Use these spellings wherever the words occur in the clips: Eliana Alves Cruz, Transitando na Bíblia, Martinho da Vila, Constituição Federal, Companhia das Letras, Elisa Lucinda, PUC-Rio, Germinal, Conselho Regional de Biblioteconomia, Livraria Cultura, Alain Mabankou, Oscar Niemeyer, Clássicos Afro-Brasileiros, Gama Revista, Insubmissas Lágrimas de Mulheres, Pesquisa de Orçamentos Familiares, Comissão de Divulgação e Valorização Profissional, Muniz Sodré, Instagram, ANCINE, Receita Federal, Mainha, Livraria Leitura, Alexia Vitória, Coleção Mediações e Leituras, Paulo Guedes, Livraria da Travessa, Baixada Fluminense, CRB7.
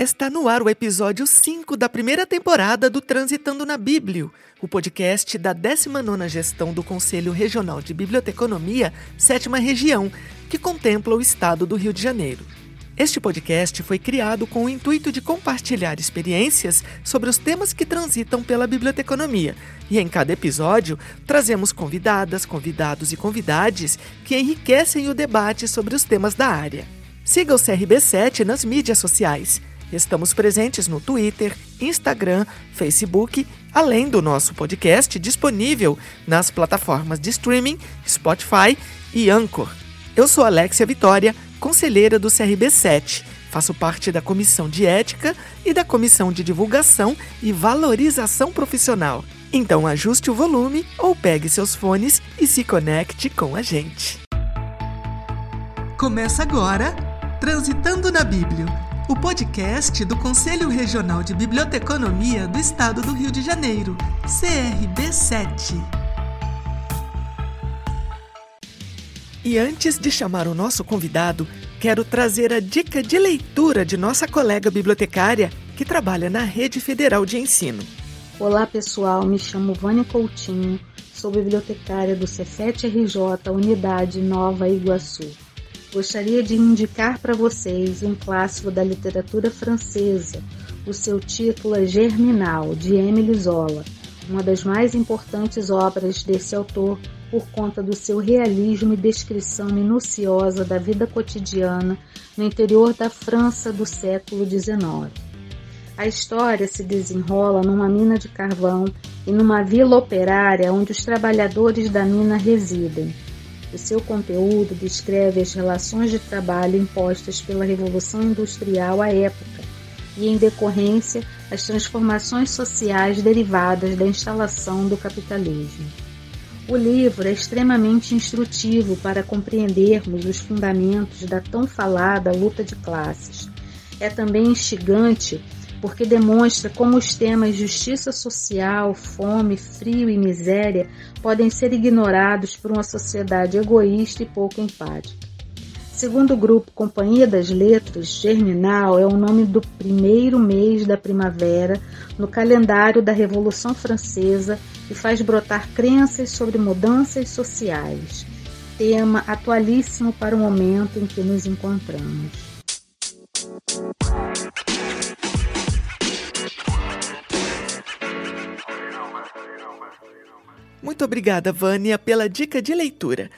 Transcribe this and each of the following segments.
Está no ar o episódio 5 da primeira temporada do Transitando na Bíblia, o podcast da 19ª gestão do Conselho Regional de Biblioteconomia, Sétima Região, que contempla o estado do Rio de Janeiro. Este podcast foi criado com o intuito de compartilhar experiências sobre os temas que transitam pela biblioteconomia, e em cada episódio trazemos convidadas, convidados e convidades que enriquecem o debate sobre os temas da área. Siga o CRB7 nas mídias sociais. Estamos presentes no Twitter, Instagram, Facebook, além do nosso podcast disponível nas plataformas de streaming, Spotify e Anchor. Eu sou Alexia Vitória, conselheira do CRB7. Faço parte da Comissão de Ética e da Comissão de Divulgação e Valorização Profissional. Então ajuste o volume ou pegue seus fones e se conecte com a gente. Começa agora Transitando na Bíblia, o podcast do Conselho Regional de Biblioteconomia do Estado do Rio de Janeiro, CRB7. E antes de chamar o nosso convidado, quero trazer a dica de leitura de nossa colega bibliotecária que trabalha na Rede Federal de Ensino. Olá pessoal, me chamo Vânia Coutinho, sou bibliotecária do CEFET-RJ, Unidade Nova Iguaçu. Gostaria de indicar para vocês um clássico da literatura francesa. O seu título é Germinal, de Émile Zola, uma das mais importantes obras desse autor por conta do seu realismo e descrição minuciosa da vida cotidiana no interior da França do século XIX. A história se desenrola numa mina de carvão e numa vila operária onde os trabalhadores da mina residem. O seu conteúdo descreve as relações de trabalho impostas pela Revolução Industrial à época e, em decorrência, as transformações sociais derivadas da instalação do capitalismo. O livro é extremamente instrutivo para compreendermos os fundamentos da tão falada luta de classes. É também instigante porque demonstra como os temas justiça social, fome, frio e miséria podem ser ignorados por uma sociedade egoísta e pouco empática. Segundo o grupo Companhia das Letras, Germinal é o nome do primeiro mês da primavera no calendário da Revolução Francesa e faz brotar crenças sobre mudanças sociais, tema atualíssimo para o momento em que nos encontramos. Muito obrigada, Vânia, pela dica de leitura.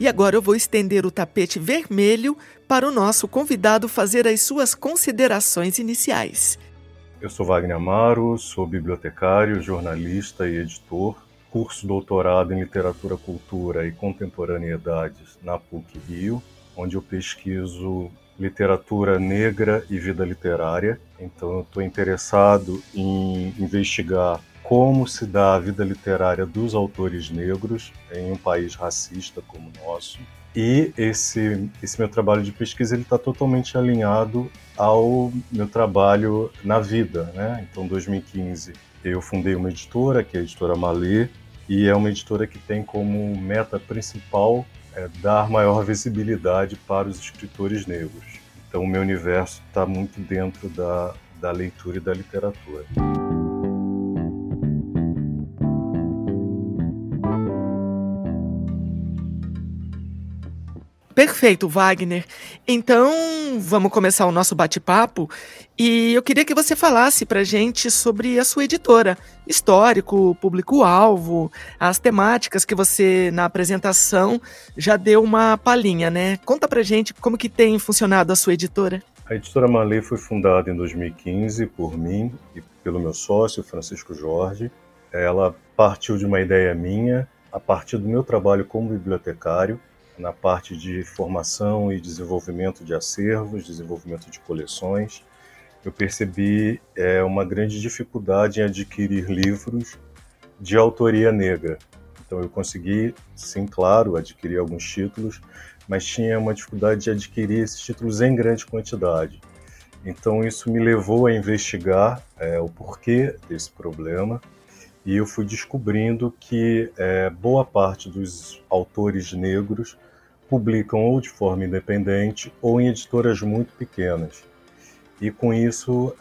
E agora eu vou estender o tapete vermelho para o nosso convidado fazer as suas considerações iniciais. Eu sou Wagner Amaro, sou bibliotecário, jornalista e editor, curso doutorado em Literatura, Cultura e Contemporaneidades na PUC-Rio, onde eu pesquiso literatura negra e vida literária. Então eu estou interessado em investigar como se dá a vida literária dos autores negros em um país racista como o nosso. E esse meu trabalho de pesquisa está totalmente alinhado ao meu trabalho na vida, né? Então, em 2015, eu fundei uma editora, que é a Editora Malê, e é uma editora que tem como meta principal dar maior visibilidade para os escritores negros. Então, o meu universo está muito dentro da leitura e da literatura. Perfeito, Wagner. Então, vamos começar o nosso bate-papo e eu queria que você falasse para a gente sobre a sua editora, histórico, público-alvo, as temáticas que você, na apresentação, já deu uma palhinha, né? Conta para a gente como que tem funcionado a sua editora. A Editora Malê foi fundada em 2015 por mim e pelo meu sócio, Francisco Jorge. Ela partiu de uma ideia minha, a partir do meu trabalho como bibliotecário, na parte de formação e desenvolvimento de acervos, desenvolvimento de coleções. Eu percebi uma grande dificuldade em adquirir livros de autoria negra. Então eu consegui, sim, claro, adquirir alguns títulos, mas tinha uma dificuldade de adquirir esses títulos em grande quantidade. Então isso me levou a investigar o porquê desse problema. E eu fui descobrindo que boa parte dos autores negros publicam ou de forma independente ou em editoras muito pequenas. E com isso,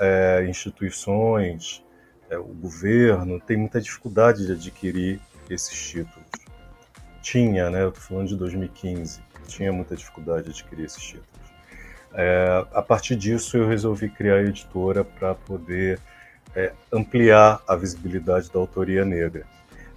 instituições, o governo, tem muita dificuldade de adquirir esses títulos. Tinha, né? Eu estou falando de 2015, tinha muita dificuldade de adquirir esses títulos. A partir disso, eu resolvi criar a editora para poder ampliar a visibilidade da autoria negra.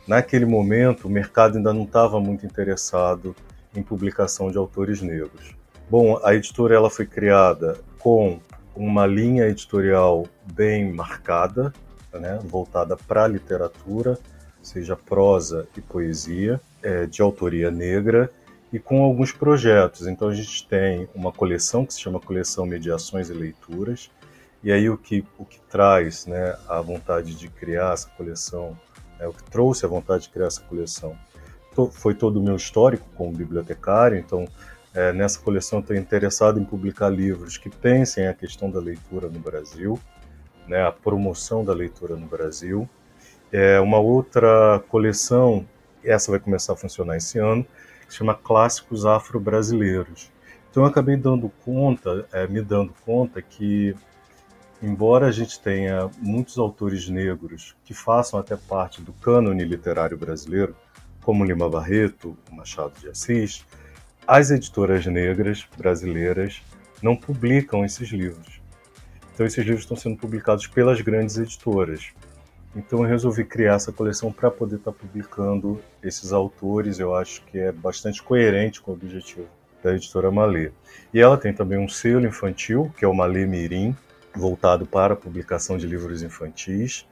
Naquele momento, o mercado ainda não estava muito interessado em publicação de autores negros. Bom, a editora ela foi criada com uma linha editorial bem marcada, né, voltada para a literatura, seja prosa e poesia, de autoria negra, e com alguns projetos. Então a gente tem uma coleção que se chama Coleção Mediações e Leituras, e aí o que traz, né, a vontade de criar essa coleção, o que trouxe a vontade de criar essa coleção foi todo o meu histórico como bibliotecário. Então nessa coleção eu estou interessado em publicar livros que pensem a questão da leitura no Brasil, né, a promoção da leitura no Brasil. Uma outra coleção, essa vai começar a funcionar esse ano, que chama Clássicos Afro-Brasileiros. Então eu acabei me dando conta que, embora a gente tenha muitos autores negros que façam até parte do cânone literário brasileiro, como Lima Barreto, Machado de Assis, as editoras negras brasileiras não publicam esses livros. Então esses livros estão sendo publicados pelas grandes editoras. Então eu resolvi criar essa coleção para poder estar publicando esses autores. Eu acho que é bastante coerente com o objetivo da editora Malê. E ela tem também um selo infantil, que é o Malê Mirim, voltado para a publicação de livros infantis,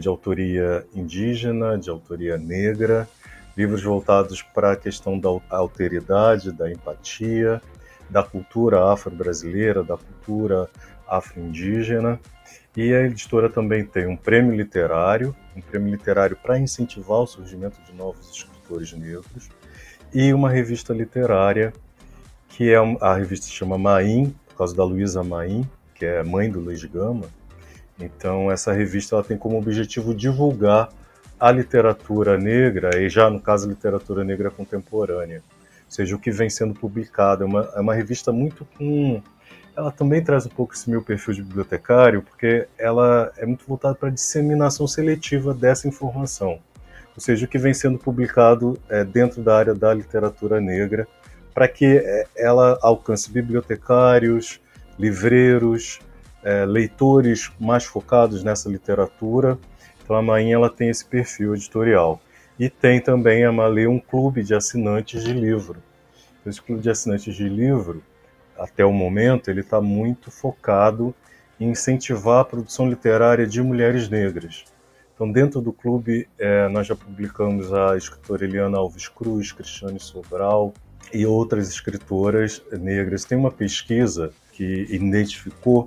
de autoria indígena, de autoria negra, livros voltados para a questão da alteridade, da empatia, da cultura afro-brasileira, da cultura afro-indígena. E a editora também tem um prêmio literário para incentivar o surgimento de novos escritores negros, e uma revista literária, que a revista se chama Mainha, por causa da Luísa Maim, que é mãe do Luiz Gama. Então essa revista ela tem como objetivo divulgar a literatura negra, e já no caso a literatura negra contemporânea, ou seja, o que vem sendo publicado. É uma revista muito com... Ela também traz um pouco esse meu perfil de bibliotecário, porque ela é muito voltada para a disseminação seletiva dessa informação, ou seja, o que vem sendo publicado dentro da área da literatura negra, para que ela alcance bibliotecários, livreiros, leitores mais focados nessa literatura. Então a Mainha ela tem esse perfil editorial. E tem também a Malê um clube de assinantes de livro. Esse clube de assinantes de livro, até o momento, ele está muito focado em incentivar a produção literária de mulheres negras. Então, dentro do clube, nós já publicamos a escritora Eliana Alves Cruz, Cristiane Sobral e outras escritoras negras. Tem uma pesquisa que identificou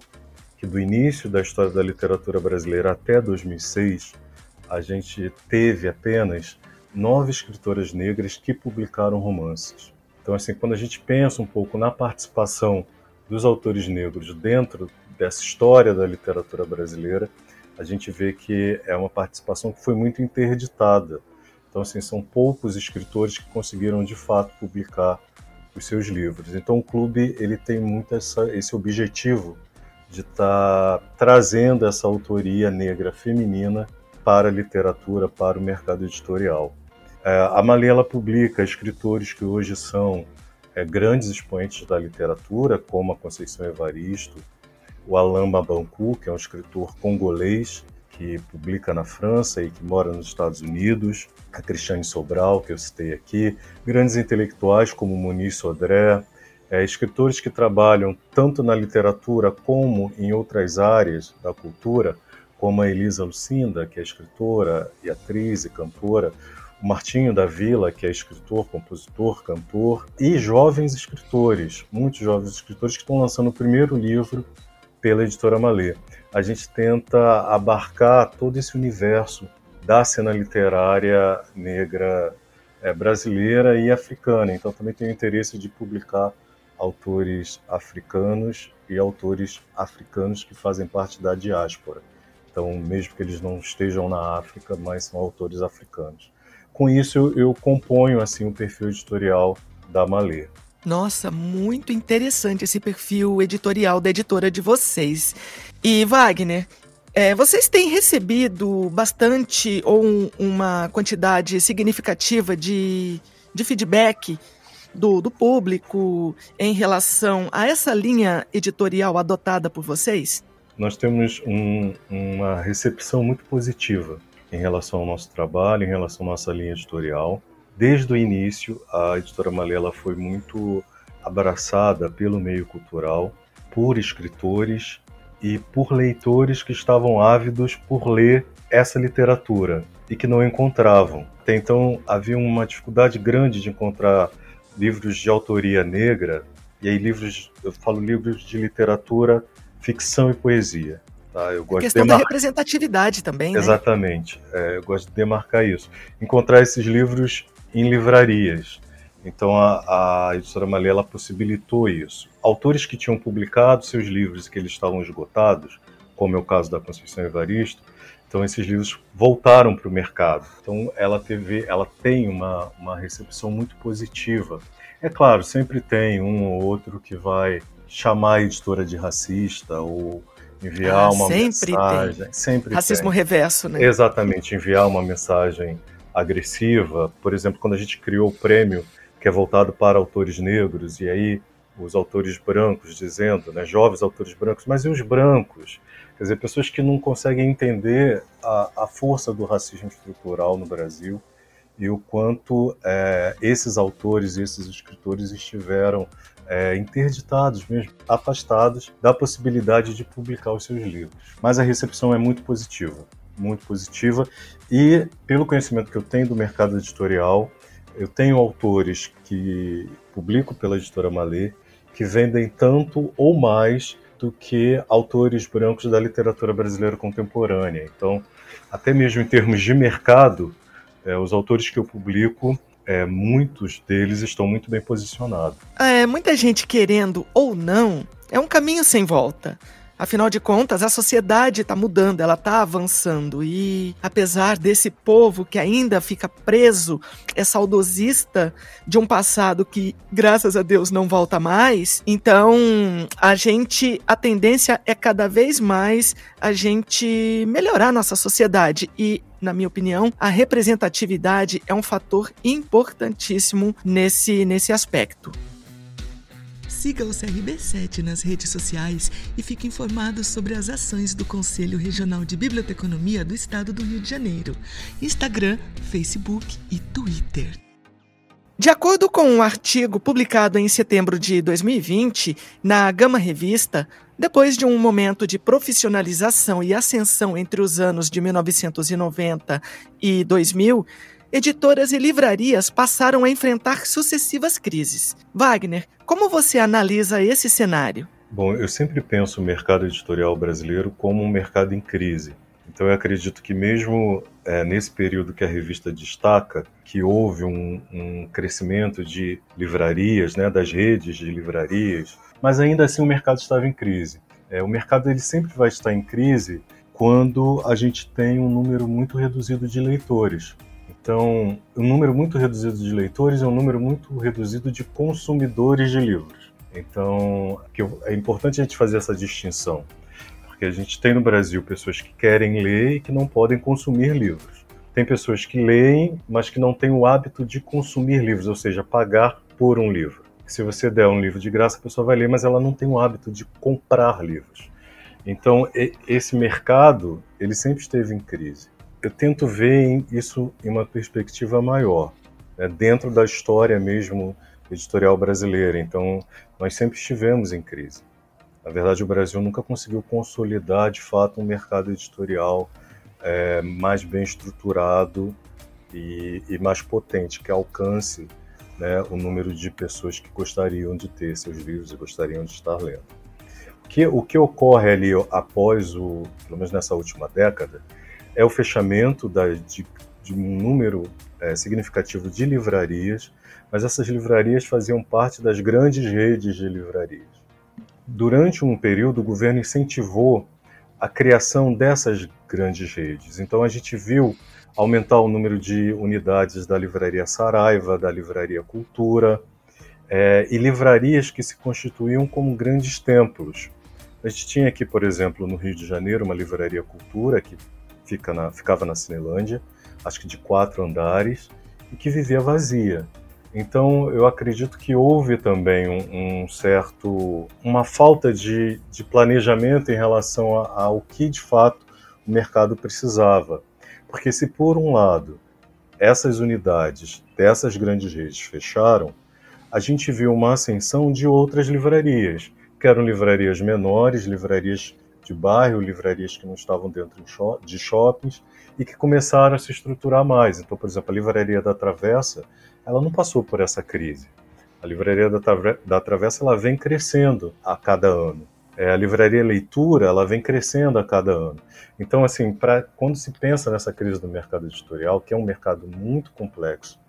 que do início da história da literatura brasileira até 2006, a gente teve apenas 9 escritoras negras que publicaram romances. Então, assim, quando a gente pensa um pouco na participação dos autores negros dentro dessa história da literatura brasileira, a gente vê que é uma participação que foi muito interditada. Então, assim, são poucos escritores que conseguiram, de fato, publicar os seus livros. Então, o clube ele tem muito esse objetivo de estar trazendo essa autoria negra feminina para a literatura, para o mercado editorial. A Malê ela publica escritores que hoje são grandes expoentes da literatura, como a Conceição Evaristo, o Alain Mabankou, que é um escritor congolês que publica na França e que mora nos Estados Unidos, a Cristiane Sobral, que eu citei aqui, grandes intelectuais como Muniz Sodré, escritores que trabalham tanto na literatura como em outras áreas da cultura, como a Elisa Lucinda, que é escritora e atriz e cantora, o Martinho da Vila, que é escritor, compositor, cantor, e jovens escritores, muitos jovens escritores que estão lançando o primeiro livro pela editora Malê. A gente tenta abarcar todo esse universo da cena literária negra brasileira e africana. Então também tenho interesse de publicar autores africanos e autores africanos que fazem parte da diáspora. Então, mesmo que eles não estejam na África, mas são autores africanos. Com isso, eu componho assim, o perfil editorial da Malê. Nossa, muito interessante esse perfil editorial da editora de vocês. E, Wagner, vocês têm recebido bastante ou uma quantidade significativa de feedback do público em relação a essa linha editorial adotada por vocês? Nós temos uma recepção muito positiva em relação ao nosso trabalho, em relação à nossa linha editorial. Desde o início, a Editora Malê foi muito abraçada pelo meio cultural, por escritores e por leitores que estavam ávidos por ler essa literatura e que não encontravam. Até então, havia uma dificuldade grande de encontrar livros de autoria negra, e aí eu falo livros de literatura, ficção e poesia. Tá, eu gosto questão da representatividade também, né? Exatamente, eu gosto de demarcar isso. Encontrar esses livros em livrarias. Então a Editora Malê possibilitou isso. Autores que tinham publicado seus livros e que eles estavam esgotados, como é o caso da Conceição Evaristo, então esses livros voltaram para o mercado. Então ela tem uma recepção muito positiva. É claro, sempre tem um ou outro que vai chamar a editora de racista ou enviar uma mensagem... Racismo reverso, né? Exatamente, enviar uma mensagem agressiva. Por exemplo, quando a gente criou o prêmio que é voltado para autores negros, e aí os autores brancos dizendo, né, jovens autores brancos, mas e os brancos? Quer dizer, pessoas que não conseguem entender a força do racismo estrutural no Brasil e o quanto esses autores e esses escritores estiveram interditados mesmo, afastados da possibilidade de publicar os seus livros. Mas a recepção é muito positiva, e pelo conhecimento que eu tenho do mercado editorial, eu tenho autores que publico pela Editora Malê que vendem tanto ou mais do que autores brancos da literatura brasileira contemporânea. Então, até mesmo em termos de mercado, os autores que eu publico, muitos deles estão muito bem posicionados. Muita gente querendo ou não, é um caminho sem volta. Afinal de contas, a sociedade está mudando, ela está avançando. E apesar desse povo que ainda fica preso, é saudosista de um passado que, graças a Deus, não volta mais, então a tendência é cada vez mais a gente melhorar a nossa sociedade. E, na minha opinião, a representatividade é um fator importantíssimo nesse aspecto. Siga o CRB7 nas redes sociais e fique informado sobre as ações do Conselho Regional de Biblioteconomia do Estado do Rio de Janeiro, Instagram, Facebook e Twitter. De acordo com um artigo publicado em setembro de 2020 na Gama Revista, depois de um momento de profissionalização e ascensão entre os anos de 1990 e 2000, editoras e livrarias passaram a enfrentar sucessivas crises. Wagner, como você analisa esse cenário? Bom, eu sempre penso o mercado editorial brasileiro como um mercado em crise. Então eu acredito que mesmo nesse período que a revista destaca, que houve um crescimento de livrarias, né, das redes de livrarias, mas ainda assim o mercado estava em crise. O mercado ele sempre vai estar em crise quando a gente tem um número muito reduzido de leitores. Então, um número muito reduzido de leitores é um número muito reduzido de consumidores de livros. Então, é importante a gente fazer essa distinção, porque a gente tem no Brasil pessoas que querem ler e que não podem consumir livros. Tem pessoas que leem, mas que não têm o hábito de consumir livros, ou seja, pagar por um livro. Se você der um livro de graça, a pessoa vai ler, mas ela não tem o hábito de comprar livros. Então, esse mercado, ele sempre esteve em crise. Eu tento ver isso em uma perspectiva maior, né, dentro da história mesmo editorial brasileira. Então, nós sempre estivemos em crise. Na verdade, o Brasil nunca conseguiu consolidar, de fato, um mercado editorial mais bem estruturado e mais potente, que alcance, né, o número de pessoas que gostariam de ter seus livros e gostariam de estar lendo. O que ocorre ali após, pelo menos nessa última década, é o fechamento de um número significativo de livrarias, mas essas livrarias faziam parte das grandes redes de livrarias. Durante um período, o governo incentivou a criação dessas grandes redes. Então, a gente viu aumentar o número de unidades da Livraria Saraiva, da Livraria Cultura, e livrarias que se constituíam como grandes templos. A gente tinha aqui, por exemplo, no Rio de Janeiro, uma livraria Cultura, que ficava na Cinelândia, acho que de 4 andares, e que vivia vazia. Então, eu acredito que houve também uma falta de planejamento em relação ao que, de fato, o mercado precisava. Porque se, por um lado, essas unidades dessas grandes redes fecharam, a gente viu uma ascensão de outras livrarias, que eram livrarias menores, livrarias de bairro, livrarias que não estavam dentro de shoppings e que começaram a se estruturar mais. Então, por exemplo, a Livraria da Travessa, ela não passou por essa crise. A Livraria da Travessa, ela vem crescendo a cada ano. A Livraria Leitura, ela vem crescendo a cada ano. Então, assim, quando se pensa nessa crise do mercado editorial, que é um mercado muito complexo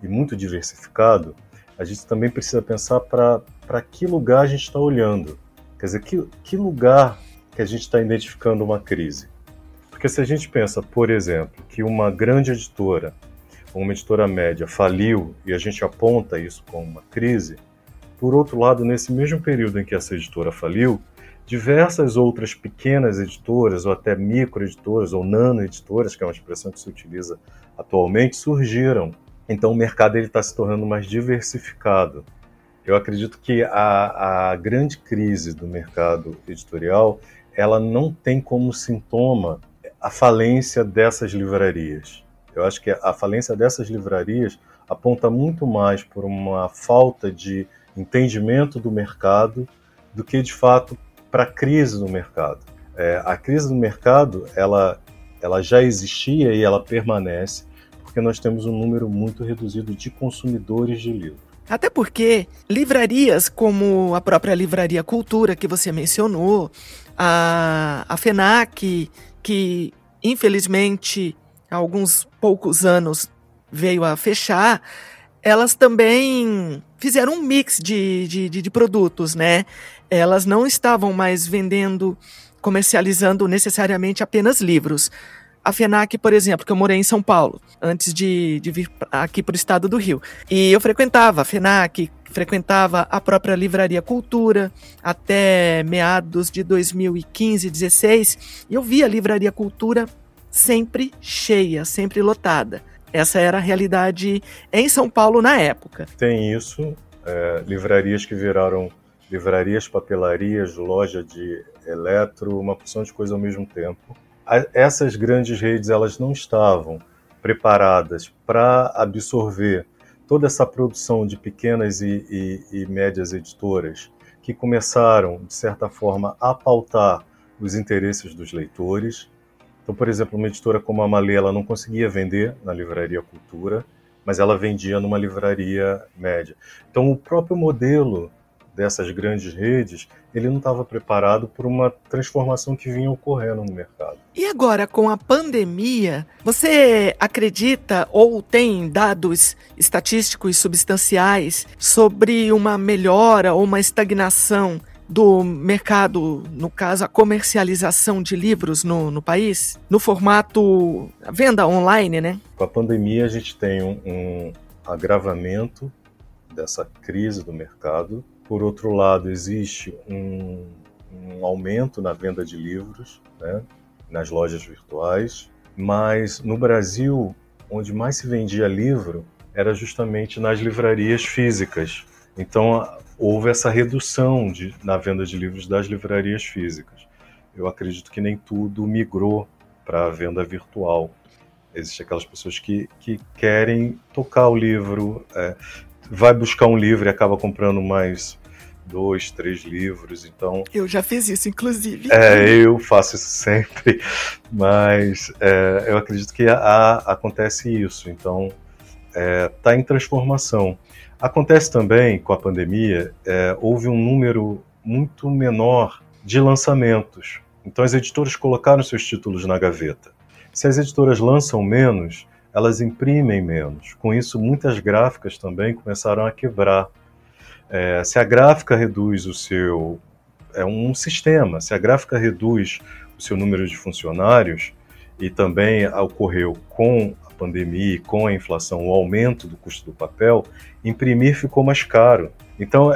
e muito diversificado, a gente também precisa pensar para que lugar a gente está olhando. Quer dizer, que lugar que a gente está identificando uma crise? Porque se a gente pensa, por exemplo, que uma grande editora, uma editora média faliu e a gente aponta isso como uma crise, por outro lado, nesse mesmo período em que essa editora faliu, diversas outras pequenas editoras, ou até microeditoras, ou nanoeditoras, que é uma expressão que se utiliza atualmente, surgiram. Então, o mercado está se tornando mais diversificado. Eu acredito que a grande crise do mercado editorial, ela não tem como sintoma a falência dessas livrarias. Eu acho que a falência dessas livrarias aponta muito mais por uma falta de entendimento do mercado do que, de fato, para a crise do mercado. A crise do mercado, ela já existia e ela permanece, porque nós temos um número muito reduzido de consumidores de livro. Até porque livrarias como a própria Livraria Cultura, que você mencionou, a FNAC, que infelizmente há alguns poucos anos veio a fechar, elas também fizeram um mix de produtos, né? Elas não estavam mais vendendo, comercializando necessariamente apenas livros. A FENAC, por exemplo, que eu morei em São Paulo, antes de vir aqui para o estado do Rio. E eu frequentava a FENAC, frequentava a própria Livraria Cultura, até meados de 2015, 2016, e eu via a Livraria Cultura sempre cheia, sempre lotada. Essa era a realidade em São Paulo na época. Tem isso, livrarias que viraram livrarias, papelarias, loja de eletro, uma porção de coisa ao mesmo tempo. Essas grandes redes, elas não estavam preparadas para absorver toda essa produção de pequenas e médias editoras que começaram, de certa forma, a pautar os interesses dos leitores. Então, por exemplo, uma editora como a Malê, ela não conseguia vender na Livraria Cultura, mas ela vendia numa livraria média. Então, o próprio modelo dessas grandes redes, ele não estava preparado por uma transformação que vinha ocorrendo no mercado. E agora, com a pandemia, você acredita ou tem dados estatísticos substanciais sobre uma melhora ou uma estagnação do mercado, no caso, a comercialização de livros no país, no formato venda online, né? Com a pandemia, a gente tem um agravamento dessa crise do mercado. Por outro lado, existe um aumento na venda de livros, né, nas lojas virtuais, mas no Brasil, onde mais se vendia livro era justamente nas livrarias físicas. Então, houve essa redução na venda de livros das livrarias físicas. Eu acredito que nem tudo migrou para a venda virtual. Existem aquelas pessoas que querem tocar o livro, vai buscar um livro e acaba comprando mais 2, 3 livros, então... Eu já fiz isso, inclusive. Eu faço isso sempre, mas eu acredito que acontece isso, então está em transformação. Acontece também, com a pandemia, houve um número muito menor de lançamentos, então as editoras colocaram seus títulos na gaveta. Se as editoras lançam menos, elas imprimem menos. Com isso, muitas gráficas também começaram a quebrar. Se a gráfica reduz o seu... É um sistema. Se a gráfica reduz o seu número de funcionários, e também ocorreu com a pandemia e com a inflação o aumento do custo do papel, imprimir ficou mais caro. Então,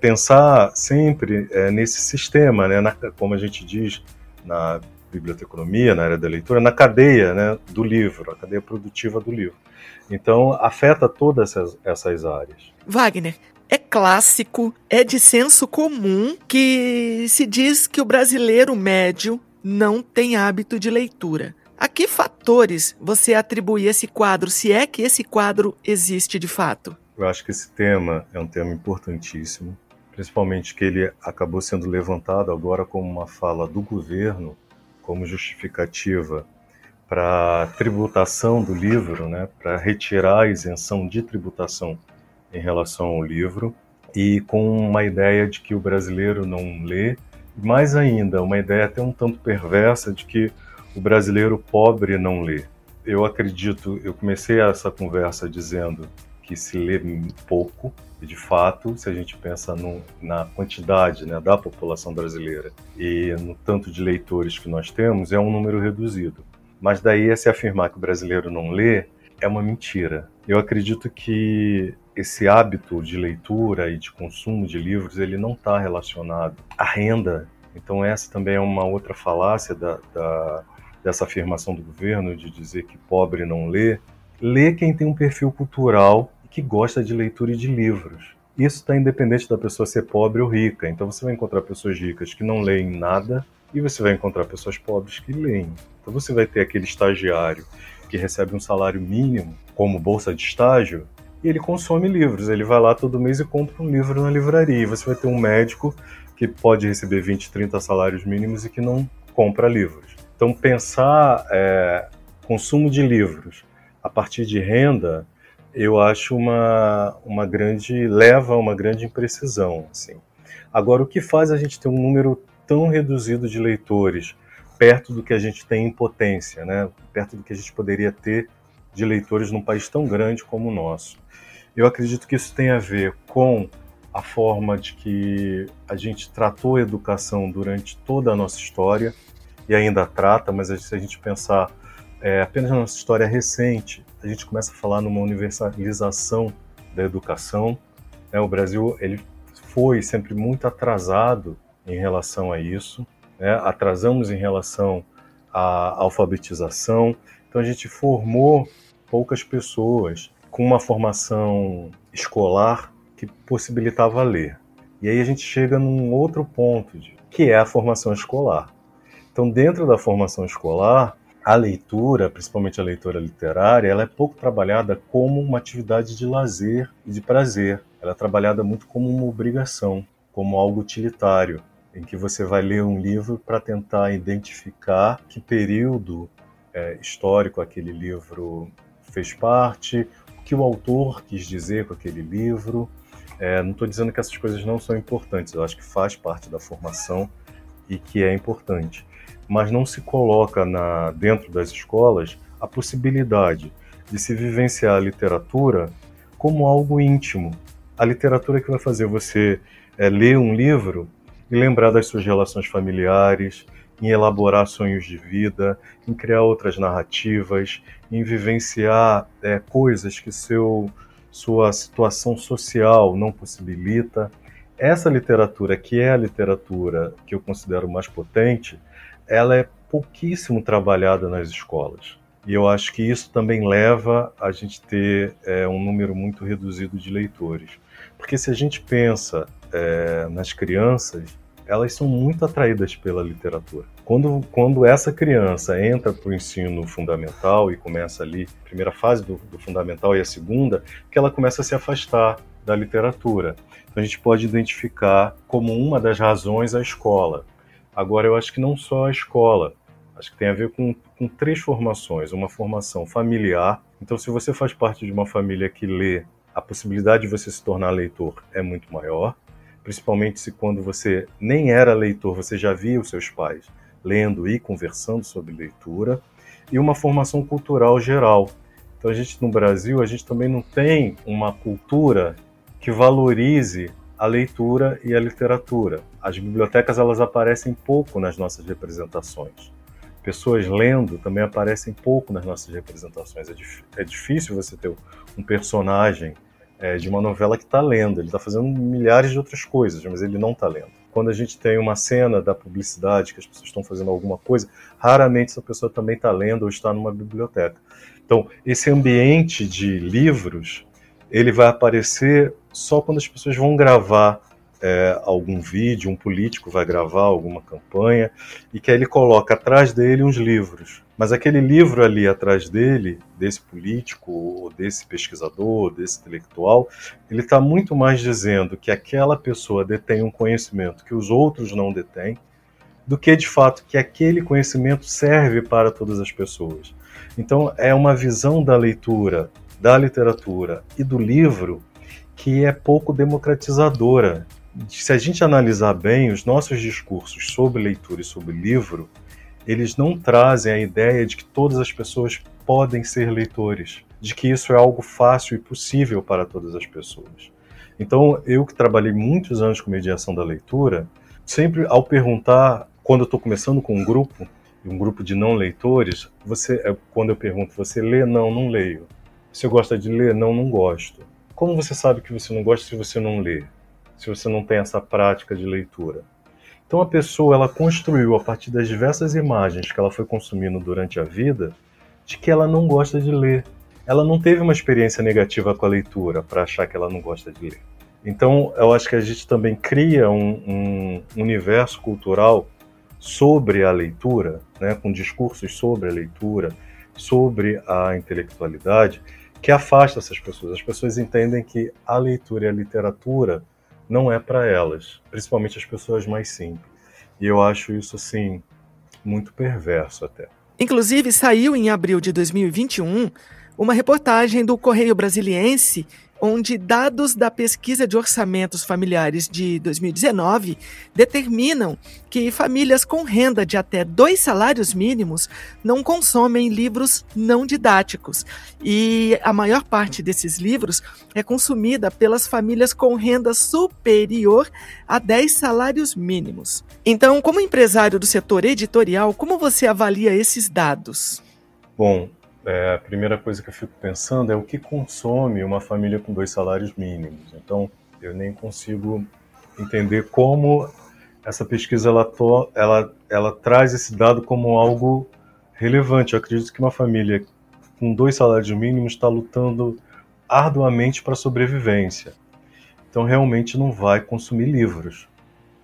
pensar sempre nesse sistema, né, como a gente diz na biblioteconomia, na área da leitura, na cadeia, né, do livro, a cadeia produtiva do livro. Então, afeta todas essas áreas. Wagner, é clássico, é de senso comum que se diz que o brasileiro médio não tem hábito de leitura. A que fatores você atribui esse quadro, se é que esse quadro existe de fato? Eu acho que esse tema é um tema importantíssimo, principalmente que ele acabou sendo levantado agora como uma fala do governo, como justificativa para a tributação do livro, né, para retirar a isenção de tributação em relação ao livro, e com uma ideia de que o brasileiro não lê, mais ainda, uma ideia até um tanto perversa de que o brasileiro pobre não lê. Eu acredito, eu comecei essa conversa dizendo que se lê pouco, e de fato, se a gente pensa na quantidade, né, da população brasileira e no tanto de leitores que nós temos, é um número reduzido. Mas daí a se afirmar que o brasileiro não lê é uma mentira. Eu acredito que esse hábito de leitura e de consumo de livros, ele não está relacionado à renda. Então essa também é uma outra falácia dessa afirmação do governo de dizer que pobre não lê. Lê quem tem um perfil cultural que gosta de leitura e de livros. Isso está independente da pessoa ser pobre ou rica. Então você vai encontrar pessoas ricas que não leem nada e você vai encontrar pessoas pobres que leem. Então você vai ter aquele estagiário que recebe um salário mínimo como bolsa de estágio e ele consome livros. Ele vai lá todo mês e compra um livro na livraria. E você vai ter um médico que pode receber 20, 30 salários mínimos e que não compra livros. Então pensar consumo de livros a partir de renda, eu acho uma grande imprecisão. Assim. Agora, o que faz a gente ter um número tão reduzido de leitores, perto do que a gente tem em potência, né? Perto do que a gente poderia ter de leitores num país tão grande como o nosso? Eu acredito que isso tem a ver com a forma de que a gente tratou a educação durante toda a nossa história, e ainda trata, mas se a gente pensar apenas na nossa história recente, a gente começa a falar numa universalização da educação, né? O Brasil ele foi sempre muito atrasado em relação a isso, né? Atrasamos em relação à alfabetização, então a gente formou poucas pessoas com uma formação escolar que possibilitava ler. E aí a gente chega num outro ponto, que é a formação escolar. Então, dentro da formação escolar, a leitura, principalmente a leitura literária, ela é pouco trabalhada como uma atividade de lazer e de prazer. Ela é trabalhada muito como uma obrigação, como algo utilitário, em que você vai ler um livro para tentar identificar que período histórico aquele livro fez parte, o que o autor quis dizer com aquele livro. Não estou dizendo que essas coisas não são importantes, eu acho que faz parte da formação e que é importante. Mas não se coloca dentro das escolas a possibilidade de se vivenciar a literatura como algo íntimo. A literatura que vai fazer você ler um livro e lembrar das suas relações familiares, em elaborar sonhos de vida, em criar outras narrativas, em vivenciar coisas que sua situação social não possibilita. Essa literatura, que é a literatura que eu considero mais potente, ela é pouquíssimo trabalhada nas escolas. E eu acho que isso também leva a gente ter um número muito reduzido de leitores. Porque se a gente pensa nas crianças, elas são muito atraídas pela literatura. Quando essa criança entra para o ensino fundamental e começa ali, a primeira fase do fundamental e a segunda, que ela começa a se afastar da literatura. Então a gente pode identificar como uma das razões a escola. Agora, eu acho que não só a escola, acho que tem a ver com três formações. Uma formação familiar, então se você faz parte de uma família que lê, a possibilidade de você se tornar leitor é muito maior, principalmente se quando você nem era leitor, você já via os seus pais lendo e conversando sobre leitura, e uma formação cultural geral. Então no Brasil, a gente também não tem uma cultura que valorize a leitura e a literatura. As bibliotecas, elas aparecem pouco nas nossas representações. Pessoas lendo também aparecem pouco nas nossas representações. É difícil você ter um personagem de uma novela que está lendo, ele está fazendo milhares de outras coisas, mas ele não está lendo. Quando a gente tem uma cena da publicidade, que as pessoas estão fazendo alguma coisa, raramente essa pessoa também está lendo ou está numa biblioteca. Então, esse ambiente de livros, ele vai aparecer só quando as pessoas vão gravar algum vídeo, um político vai gravar alguma campanha, e que aí ele coloca atrás dele uns livros. Mas aquele livro ali atrás dele, desse político, ou desse pesquisador, ou desse intelectual, ele está muito mais dizendo que aquela pessoa detém um conhecimento que os outros não detêm, do que, de fato, que aquele conhecimento serve para todas as pessoas. Então, é uma visão da leitura, da literatura e do livro que é pouco democratizadora. Se a gente analisar bem, os nossos discursos sobre leitura e sobre livro, eles não trazem a ideia de que todas as pessoas podem ser leitores, de que isso é algo fácil e possível para todas as pessoas. Então, eu que trabalhei muitos anos com mediação da leitura, sempre ao perguntar, quando eu estou começando com um grupo de não leitores, quando eu pergunto, você lê? Não, não leio. Você gosta de ler? Não, não gosto. Como você sabe que você não gosta se você não lê? Se você não tem essa prática de leitura? Então a pessoa, ela construiu, a partir das diversas imagens que ela foi consumindo durante a vida, de que ela não gosta de ler. Ela não teve uma experiência negativa com a leitura para achar que ela não gosta de ler. Então eu acho que a gente também cria um universo cultural sobre a leitura, né, com discursos sobre a leitura, sobre a intelectualidade, que afasta essas pessoas. As pessoas entendem que a leitura e a literatura não é para elas, principalmente as pessoas mais simples. E eu acho isso, assim, muito perverso até. Inclusive, saiu em abril de 2021 uma reportagem do Correio Brasiliense, onde dados da pesquisa de orçamentos familiares de 2019 determinam que famílias com renda de até 2 salários mínimos não consomem livros não didáticos. E a maior parte desses livros é consumida pelas famílias com renda superior a 10 salários mínimos. Então, como empresário do setor editorial, como você avalia esses dados? Bom, a primeira coisa que eu fico pensando é o que consome uma família com 2 salários mínimos. Então, eu nem consigo entender como essa pesquisa ela traz esse dado como algo relevante. Eu acredito que uma família com 2 salários mínimos está lutando arduamente para a sobrevivência. Então, realmente não vai consumir livros,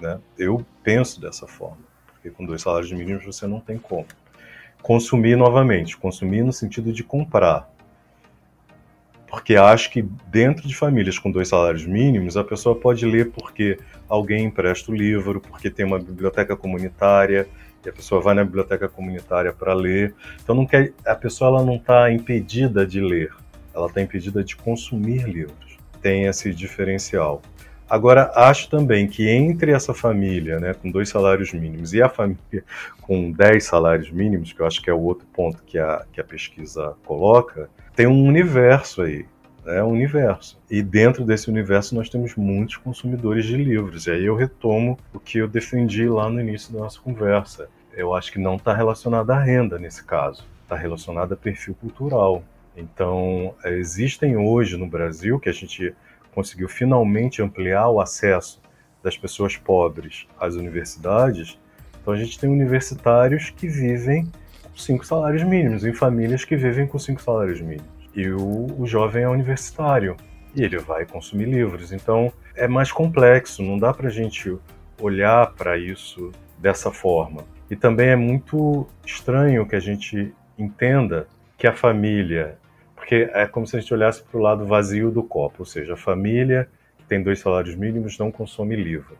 né? Eu penso dessa forma, porque com 2 salários mínimos você não tem como. Consumir novamente, consumir no sentido de comprar. Porque acho que dentro de famílias com 2 salários mínimos, a pessoa pode ler porque alguém empresta o livro, porque tem uma biblioteca comunitária, e a pessoa vai na biblioteca comunitária para ler. Então a pessoa ela não está impedida de ler, ela está impedida de consumir livros. Tem esse diferencial. Agora, acho também que entre essa família, né, com 2 salários mínimos e a família com 10 salários mínimos, que eu acho que é o outro ponto que a pesquisa coloca, tem um universo aí, né, um universo. E dentro desse universo nós temos muitos consumidores de livros. E aí eu retomo o que eu defendi lá no início da nossa conversa. Eu acho que não está relacionado à renda nesse caso, está relacionado a perfil cultural. Então, existem hoje no Brasil, que a gente conseguiu finalmente ampliar o acesso das pessoas pobres às universidades, então a gente tem universitários que vivem com 5 salários mínimos, em famílias que vivem com 5 salários mínimos. E o jovem é universitário, e ele vai consumir livros. Então é mais complexo, não dá para a gente olhar para isso dessa forma. E também é muito estranho que a gente entenda que a família... Porque é como se a gente olhasse para o lado vazio do copo, ou seja, a família que tem 2 salários mínimos não consome livro.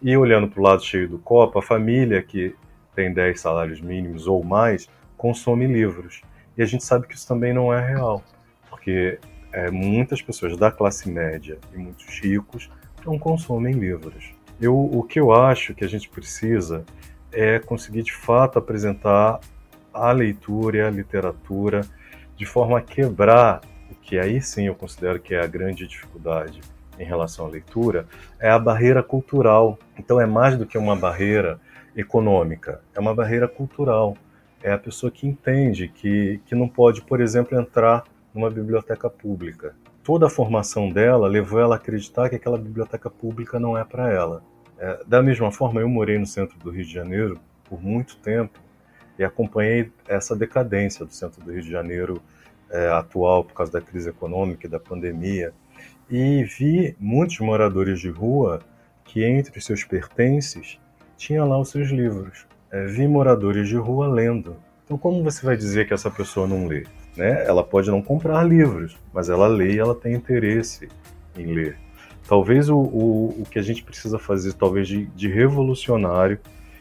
E olhando para o lado cheio do copo, a família que tem 10 salários mínimos ou mais consome livros. E a gente sabe que isso também não é real, porque muitas pessoas da classe média e muitos ricos não consomem livros. O que eu acho que a gente precisa é conseguir, de fato, apresentar a leitura e a literatura de forma a quebrar o que aí sim eu considero que é a grande dificuldade em relação à leitura, é a barreira cultural. Então é mais do que uma barreira econômica, é uma barreira cultural. É a pessoa que entende que não pode, por exemplo, entrar numa biblioteca pública, toda a formação dela levou ela a acreditar que aquela biblioteca pública não é para ela. Da mesma forma, eu morei no centro do Rio de Janeiro por muito tempo e acompanhei essa decadência do centro do Rio de Janeiro atual por causa da crise econômica e da pandemia, e vi muitos moradores de rua que entre os seus pertences tinha lá os seus livros. Vi moradores de rua lendo. Então como você vai dizer que essa pessoa não lê? Né? Ela pode não comprar livros, mas ela lê e ela tem interesse em ler. Talvez o que a gente precisa fazer, talvez de revolucionário,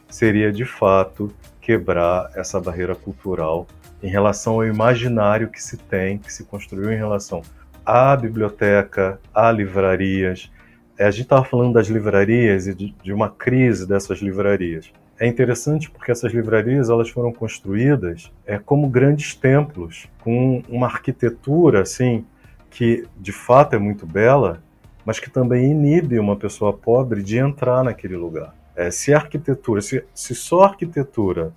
seria de fato quebrar essa barreira cultural em relação ao imaginário que se tem, que se construiu em relação à biblioteca, a livrarias. A gente estava falando das livrarias e de uma crise dessas livrarias. É interessante porque essas livrarias elas foram construídas como grandes templos, com uma arquitetura assim, que de fato é muito bela, mas que também inibe uma pessoa pobre de entrar naquele lugar. Se a arquitetura, se só a arquitetura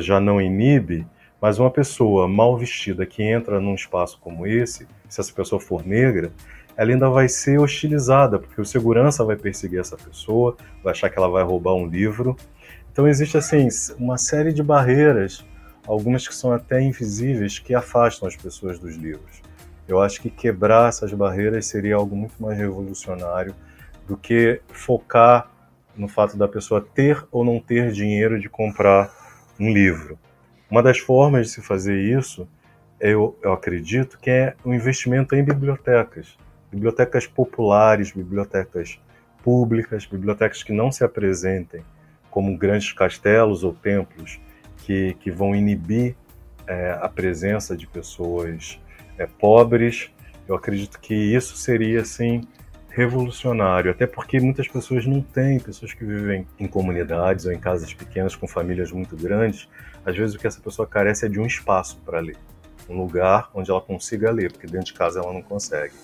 já não inibe, mas uma pessoa mal vestida que entra num espaço como esse, se essa pessoa for negra, ela ainda vai ser hostilizada, porque o segurança vai perseguir essa pessoa, vai achar que ela vai roubar um livro. Então existe assim, uma série de barreiras, algumas que são até invisíveis, que afastam as pessoas dos livros. Eu acho que quebrar essas barreiras seria algo muito mais revolucionário do que focar no fato da pessoa ter ou não ter dinheiro de comprar um livro. Uma das formas de se fazer isso, eu acredito, que é o investimento em bibliotecas. Bibliotecas populares, bibliotecas públicas, bibliotecas que não se apresentem como grandes castelos ou templos que vão inibir a presença de pessoas pobres. Eu acredito que isso seria, assim, revolucionário, até porque muitas pessoas não têm, pessoas que vivem em comunidades ou em casas pequenas com famílias muito grandes, às vezes o que essa pessoa carece é de um espaço para ler, um lugar onde ela consiga ler, porque dentro de casa ela não consegue.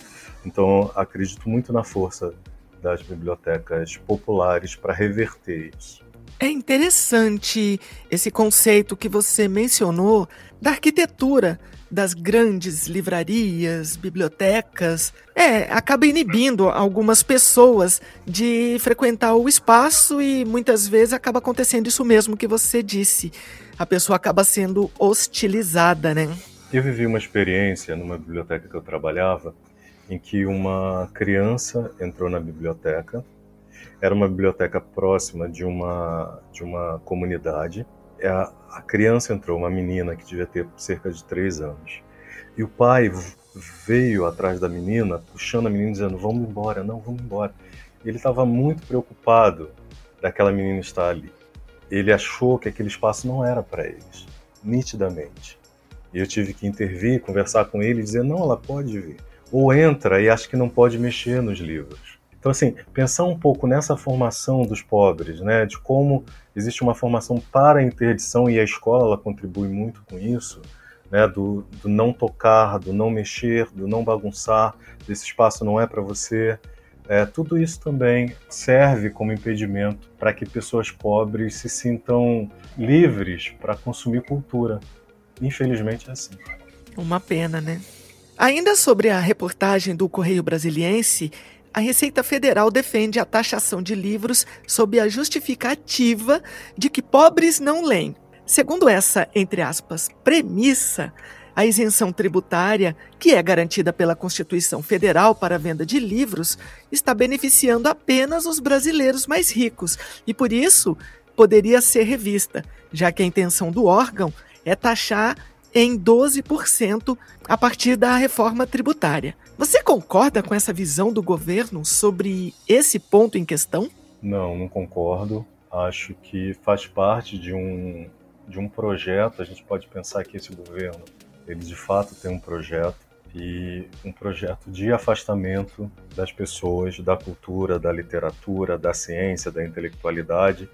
Então, acredito muito na força das bibliotecas populares para reverter isso. É interessante esse conceito que você mencionou da arquitetura das grandes livrarias, bibliotecas. Acaba inibindo algumas pessoas de frequentar o espaço e muitas vezes acaba acontecendo isso mesmo que você disse. A pessoa acaba sendo hostilizada, né? Eu vivi uma experiência numa biblioteca que eu trabalhava em que uma criança entrou na biblioteca. Era uma biblioteca próxima de uma comunidade. A criança entrou, uma menina que devia ter cerca de 3 anos. E o pai veio atrás da menina, puxando a menina, dizendo, vamos embora, não, vamos embora. E ele estava muito preocupado daquela menina estar ali. Ele achou que aquele espaço não era para eles, nitidamente. E eu tive que intervir, conversar com ele e dizer, não, ela pode vir. Ou entra e acha que não pode mexer nos livros. Então, assim, pensar um pouco nessa formação dos pobres, né, de como existe uma formação para a interdição, e a escola ela contribui muito com isso, né, do não tocar, do não mexer, do não bagunçar, desse espaço não é para você. Tudo isso também serve como impedimento para que pessoas pobres se sintam livres para consumir cultura. Infelizmente é assim. Uma pena, né? Ainda sobre a reportagem do Correio Brasiliense, a Receita Federal defende a taxação de livros sob a justificativa de que pobres não leem. Segundo essa, entre aspas, premissa, a isenção tributária, que é garantida pela Constituição Federal para a venda de livros, está beneficiando apenas os brasileiros mais ricos e, por isso, poderia ser revista, já que a intenção do órgão é taxar em 12% a partir da reforma tributária. Você concorda com essa visão do governo sobre esse ponto em questão? Não, não concordo. Acho que faz parte de um projeto. A gente pode pensar que esse governo, ele de fato tem um projeto, e um projeto de afastamento das pessoas, da cultura, da literatura, da ciência, da intelectualidade.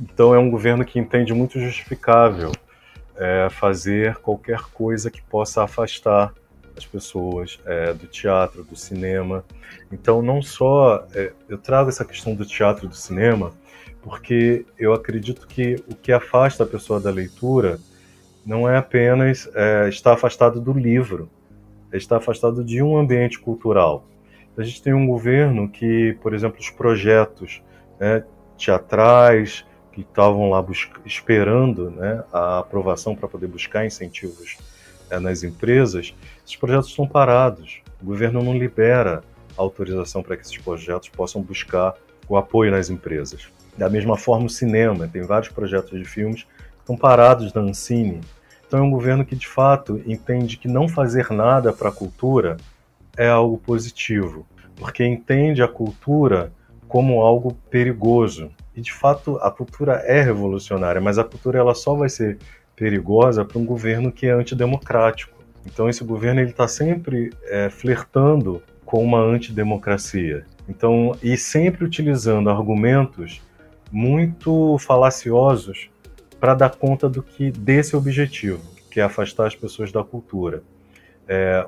Então é um governo que entende muito justificável fazer qualquer coisa que possa afastar as pessoas do teatro, do cinema. Então, não só... eu trago essa questão do teatro e do cinema porque eu acredito que o que afasta a pessoa da leitura não é apenas estar afastado do livro, está afastado de um ambiente cultural. A gente tem um governo que, por exemplo, os projetos, né, teatrais, que estavam lá esperando, né, a aprovação para poder buscar incentivos nas empresas, esses projetos estão parados. O governo não libera autorização para que esses projetos possam buscar o apoio nas empresas. Da mesma forma, o cinema. Tem vários projetos de filmes que estão parados na Ancine. Então é um governo que, de fato, entende que não fazer nada para a cultura é algo positivo, porque entende a cultura como algo perigoso. E, de fato, a cultura é revolucionária, mas a cultura ela só vai ser perigosa para um governo que é antidemocrático. Então esse governo está sempre flertando com uma antidemocracia. Então, e sempre utilizando argumentos muito falaciosos para dar conta desse objetivo, que é afastar as pessoas da cultura.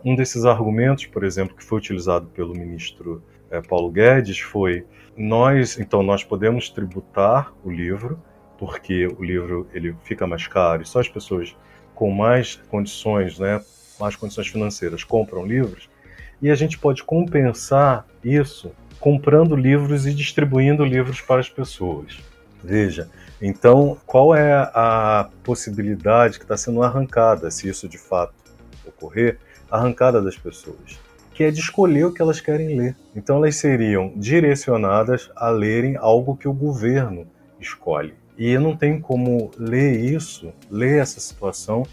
Um desses argumentos, por exemplo, que foi utilizado pelo ministro Paulo Guedes foi: nós podemos tributar o livro, porque o livro ele fica mais caro e só as pessoas com mais condições, né, mais condições financeiras compram livros, e a gente pode compensar isso comprando livros e distribuindo livros para as pessoas. Veja, então, qual é a possibilidade que está sendo arrancada, se isso de fato ocorrer, arrancada das pessoas, que é de escolher o que elas querem ler. Então elas seriam direcionadas a lerem algo que o governo escolhe. E não tem como ler essa situação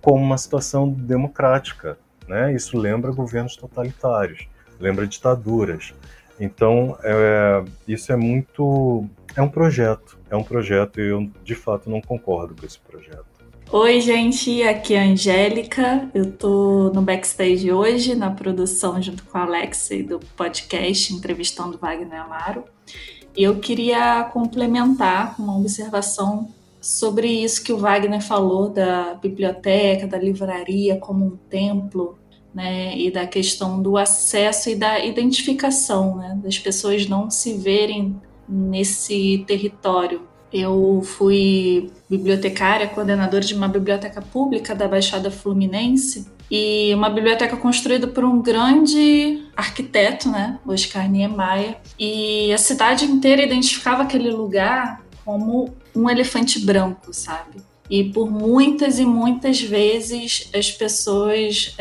como uma situação democrática, né? Isso lembra governos totalitários, lembra ditaduras. Então isso é um projeto e eu de fato não concordo com esse projeto. Oi, gente, aqui é a Angélica. Eu tô no backstage hoje, na produção junto com a Alexia do podcast Entrevistando Wagner Amaro. E eu queria complementar uma observação sobre isso que o Wagner falou da biblioteca, da livraria como um templo, né, e da questão do acesso e da identificação, né, das pessoas não se verem nesse território. Eu fui bibliotecária, coordenadora de uma biblioteca pública da Baixada Fluminense e uma biblioteca construída por um grande arquiteto, né, Oscar Niemeyer, e a cidade inteira identificava aquele lugar como um elefante branco, sabe? E por muitas e muitas vezes as pessoas...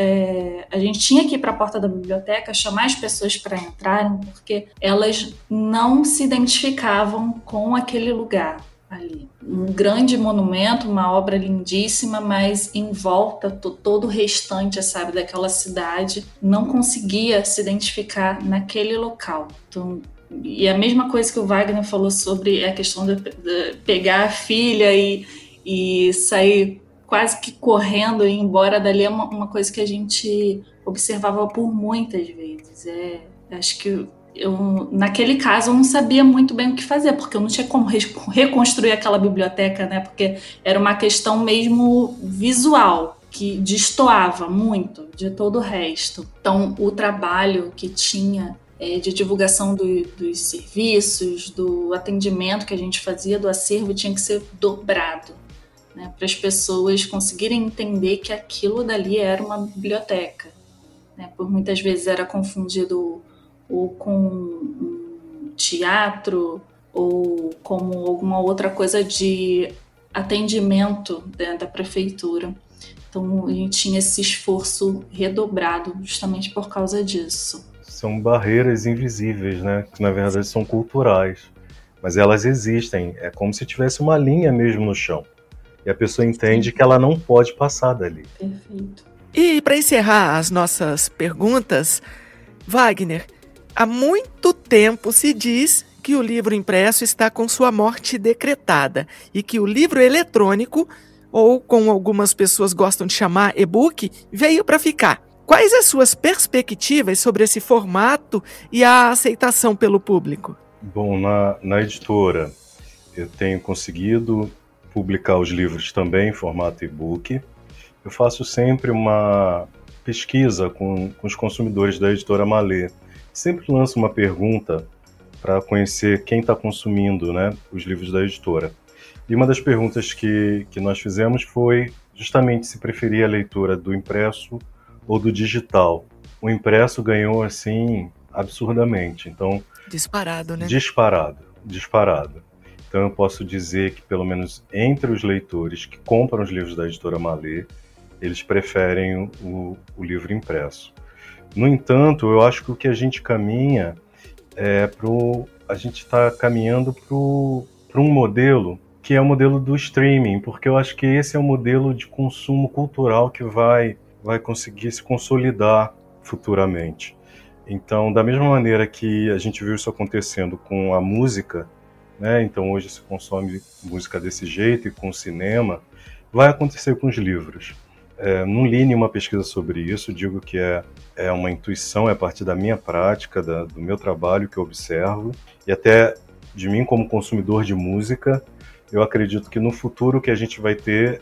a gente tinha que ir para a porta da biblioteca, chamar as pessoas para entrarem, porque elas não se identificavam com aquele lugar ali. Um grande monumento, uma obra lindíssima, mas em volta, todo o restante, sabe, daquela cidade não conseguia se identificar naquele local. Então, e a mesma coisa que o Wagner falou sobre a questão de pegar a filha e sair quase que correndo e ir embora dali é uma coisa que a gente observava por muitas vezes. Acho que eu, naquele caso, eu não sabia muito bem o que fazer, porque eu não tinha como reconstruir aquela biblioteca, né? Porque era uma questão mesmo visual, que destoava muito de todo o resto. Então, o trabalho que tinha de divulgação dos serviços, do atendimento que a gente fazia, do acervo, tinha que ser dobrado, né, para as pessoas conseguirem entender que aquilo dali era uma biblioteca, né? Por muitas vezes era confundido ou com um teatro ou como alguma outra coisa de atendimento, né, da prefeitura. Então a gente tinha esse esforço redobrado justamente por causa disso. São barreiras invisíveis, né, que na verdade são culturais, mas elas existem. É como se tivesse uma linha mesmo no chão. E a pessoa entende que ela não pode passar dali. Perfeito. E para encerrar as nossas perguntas, Wagner, há muito tempo se diz que o livro impresso está com sua morte decretada e que o livro eletrônico, ou como algumas pessoas gostam de chamar e-book, veio para ficar. Quais as suas perspectivas sobre esse formato e a aceitação pelo público? Bom, na editora eu tenho conseguido publicar os livros também em formato e-book. Eu faço sempre uma pesquisa com os consumidores da editora Malê. Sempre lanço uma pergunta para conhecer quem está consumindo, né, os livros da editora. E uma das perguntas que nós fizemos foi justamente se preferia a leitura do impresso ou do digital. O impresso ganhou, assim, absurdamente. Então, disparado, né? Disparado. Então, eu posso dizer que, pelo menos entre os leitores que compram os livros da Editora Malê, eles preferem o livro impresso. No entanto, eu acho que o que a gente caminha é a gente está caminhando para um modelo que é o modelo do streaming, porque eu acho que esse é o modelo de consumo cultural que vai conseguir se consolidar futuramente. Então, da mesma maneira que a gente viu isso acontecendo com a música, né? Então hoje se consome música desse jeito e com o cinema, vai acontecer com os livros. Não li nenhuma pesquisa sobre isso, digo que é uma intuição, é a partir da minha prática, do meu trabalho que eu observo, e até de mim como consumidor de música. Eu acredito que no futuro o que a gente vai ter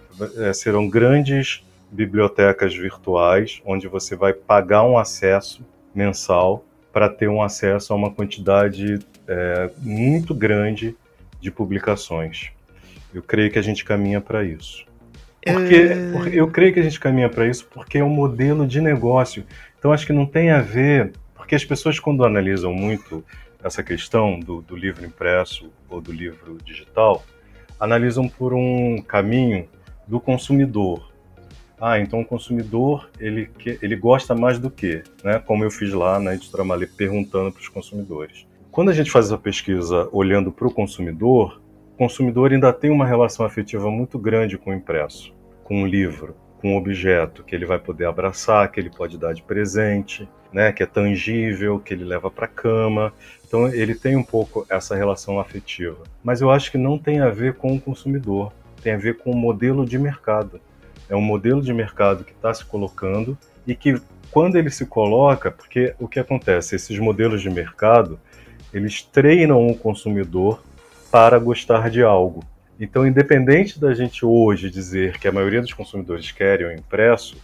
serão grandes bibliotecas virtuais, onde você vai pagar um acesso mensal para ter um acesso a uma quantidade muito grande de publicações. Eu creio que a gente caminha para isso. Porque é um modelo de negócio. Então, acho que não tem a ver... Porque as pessoas, quando analisam muito essa questão do livro impresso ou do livro digital, analisam por um caminho do consumidor. Ah, então o consumidor, ele gosta mais do quê? Né? Como eu fiz lá na Editora Malê, perguntando para os consumidores. Quando a gente faz essa pesquisa olhando para o consumidor ainda tem uma relação afetiva muito grande com o impresso, com o livro, com o objeto que ele vai poder abraçar, que ele pode dar de presente, né, que é tangível, que ele leva para a cama. Então ele tem um pouco essa relação afetiva. Mas eu acho que não tem a ver com o consumidor, tem a ver com o modelo de mercado. É um modelo de mercado que está se colocando e que quando ele se coloca, porque o que acontece? Esses modelos de mercado, eles treinam o consumidor para gostar de algo. Então, independente da gente hoje dizer que a maioria dos consumidores querem o impresso,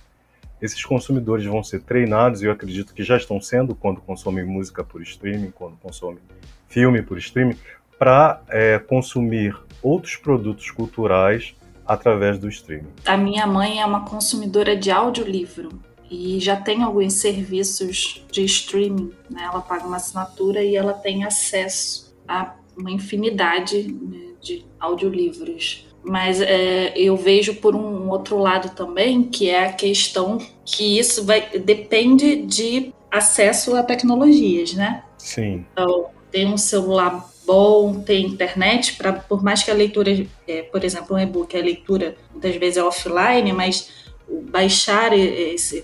esses consumidores vão ser treinados, e eu acredito que já estão sendo, quando consomem música por streaming, quando consomem filme por streaming, para consumir outros produtos culturais através do streaming. A minha mãe é uma consumidora de audiolivro e já tem alguns serviços de streaming, né? Ela paga uma assinatura e ela tem acesso a uma infinidade de audiolivros. Mas eu vejo por um outro lado também, que é a questão que isso depende de acesso a tecnologias, né? Sim. Então, tem um celular bom, tem internet, por mais que a leitura, por exemplo, um e-book, a leitura muitas vezes é offline, mas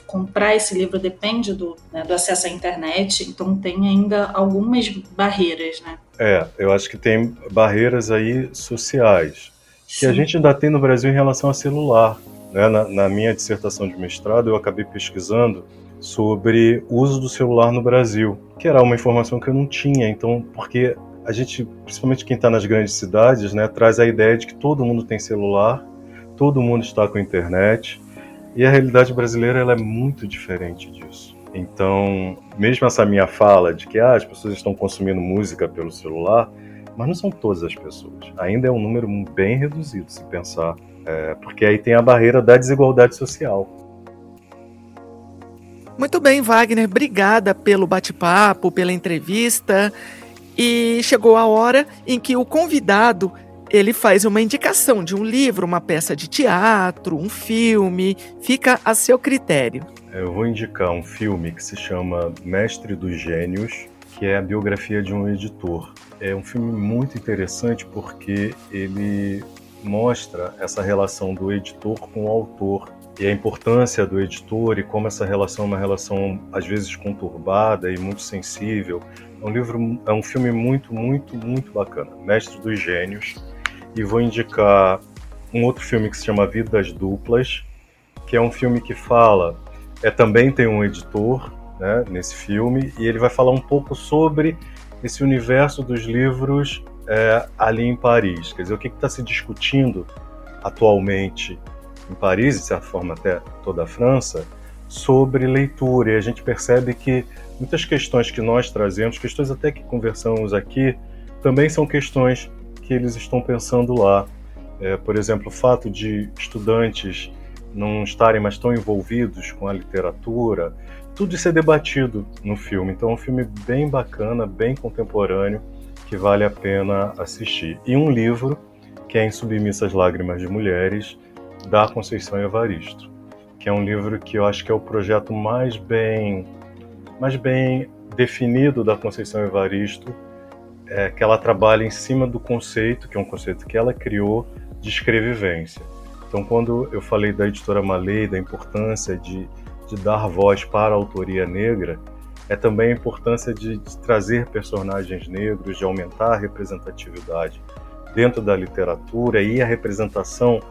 comprar esse livro depende do acesso à internet, então tem ainda algumas barreiras, né? Eu acho que tem barreiras aí sociais, sim, que a gente ainda tem no Brasil em relação a celular, né? Na minha dissertação de mestrado, eu acabei pesquisando sobre o uso do celular no Brasil, que era uma informação que eu não tinha, então, porque a gente, principalmente quem está nas grandes cidades, né, traz a ideia de que todo mundo tem celular, todo mundo está com internet. E a realidade brasileira ela é muito diferente disso. Então, mesmo essa minha fala de que as pessoas estão consumindo música pelo celular, mas não são todas as pessoas. Ainda é um número bem reduzido, se pensar, porque aí tem a barreira da desigualdade social. Muito bem, Wagner. Obrigada pelo bate-papo, pela entrevista. E chegou a hora em que o convidado... ele faz uma indicação de um livro, uma peça de teatro, um filme, fica a seu critério. Eu vou indicar um filme que se chama Mestre dos Gênios, que é a biografia de um editor. É um filme muito interessante porque ele mostra essa relação do editor com o autor e a importância do editor e como essa relação é uma relação às vezes conturbada e muito sensível. É um filme muito, muito, muito bacana, Mestre dos Gênios. E vou indicar um outro filme que se chama Vidas Duplas, que é um filme que fala... também tem um editor, né, nesse filme, e ele vai falar um pouco sobre esse universo dos livros ali em Paris. Quer dizer, o que está se discutindo atualmente em Paris, de certa forma até toda a França, sobre leitura. E a gente percebe que muitas questões que nós trazemos, questões até que conversamos aqui, também são questões que eles estão pensando lá. Por exemplo, o fato de estudantes não estarem mais tão envolvidos com a literatura, tudo isso é debatido no filme. Então é um filme bem bacana, bem contemporâneo, que vale a pena assistir. E um livro, que é Insubmissas Lágrimas de Mulheres, da Conceição Evaristo, que é um livro que eu acho que é o projeto mais bem definido da Conceição Evaristo, que ela trabalha em cima do conceito, que é um conceito que ela criou, de escrevivência. Então, quando eu falei da Editora Malê, da importância de dar voz para a autoria negra, é também a importância de trazer personagens negros, de aumentar a representatividade dentro da literatura e a representação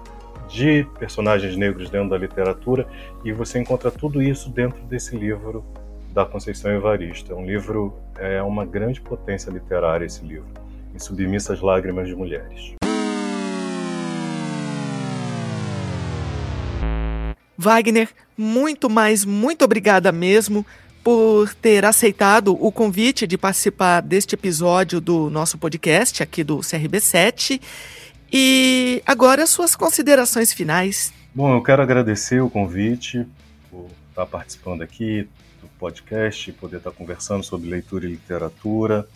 de personagens negros dentro da literatura, e você encontra tudo isso dentro desse livro da Conceição Evaristo. É um livro, é uma grande potência literária esse livro, Insubmissas Lágrimas de Mulheres. Wagner, muito obrigada mesmo por ter aceitado o convite de participar deste episódio do nosso podcast aqui do CRB7. E agora suas considerações finais. Bom, eu quero agradecer o convite por estar participando aqui do podcast, poder estar conversando sobre leitura e literatura,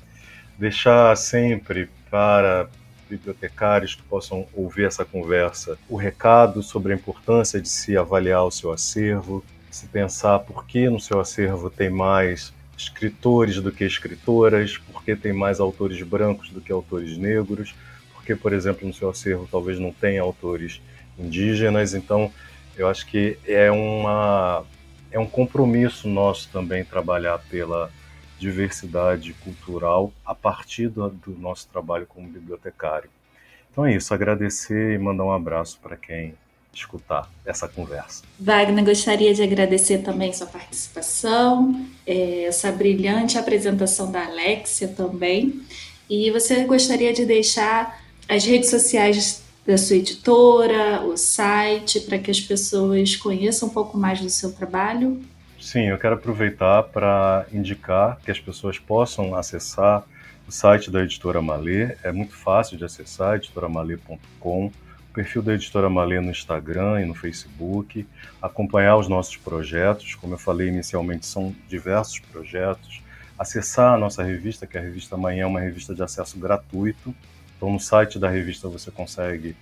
deixar sempre para bibliotecários que possam ouvir essa conversa o recado sobre a importância de se avaliar o seu acervo, se pensar por que no seu acervo tem mais escritores do que escritoras, por que tem mais autores brancos do que autores negros, porque, por exemplo, no seu acervo talvez não tenha autores indígenas. Então, eu acho que é um compromisso nosso também trabalhar pela diversidade cultural a partir do nosso trabalho como bibliotecário. Então é isso, agradecer e mandar um abraço para quem escutar essa conversa. Wagner, gostaria de agradecer também sua participação, essa brilhante apresentação da Alexia também. E você gostaria de deixar as redes sociais da sua editora, o site, para que as pessoas conheçam um pouco mais do seu trabalho? Sim, eu quero aproveitar para indicar que as pessoas possam acessar o site da Editora Malê. É muito fácil de acessar, editoramalê.com. O perfil da Editora Malê no Instagram e no Facebook. Acompanhar os nossos projetos, como eu falei inicialmente, são diversos projetos. Acessar a nossa revista, que é a revista Mainha, é uma revista de acesso gratuito. Então, no site da revista você consegue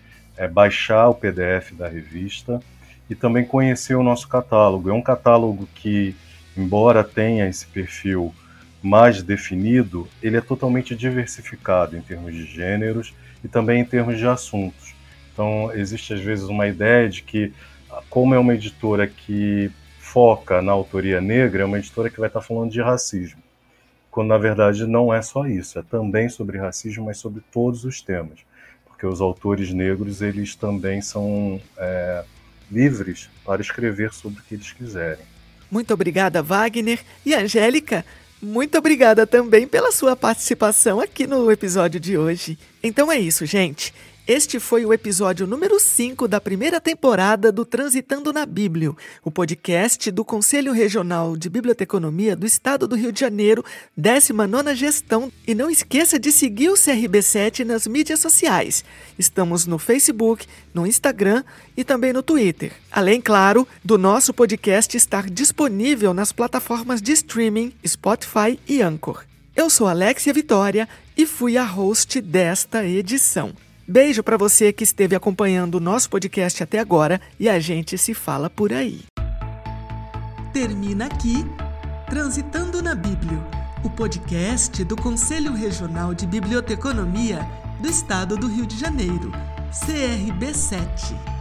baixar o PDF da revista. E também conhecer o nosso catálogo. É um catálogo que, embora tenha esse perfil mais definido, ele é totalmente diversificado em termos de gêneros e também em termos de assuntos. Então, existe às vezes uma ideia de que, como é uma editora que foca na autoria negra, é uma editora que vai estar falando de racismo, quando na verdade não é só isso, é também sobre racismo, mas sobre todos os temas, porque os autores negros, eles também são... livres para escrever sobre o que eles quiserem. Muito obrigada, Wagner. E Angélica, muito obrigada também pela sua participação aqui no episódio de hoje. Então é isso, gente. Este foi o episódio número 5 da primeira temporada do Transitando na Bíblia, o podcast do Conselho Regional de Biblioteconomia do Estado do Rio de Janeiro, 19ª gestão. E não esqueça de seguir o CRB7 nas mídias sociais. Estamos no Facebook, no Instagram e também no Twitter. Além, claro, do nosso podcast estar disponível nas plataformas de streaming Spotify e Anchor. Eu sou Alexia Vitória e fui a host desta edição. Beijo para você que esteve acompanhando o nosso podcast até agora e a gente se fala por aí. Termina aqui Transitando na Bíblia, o podcast do Conselho Regional de Biblioteconomia do Estado do Rio de Janeiro, CRB7.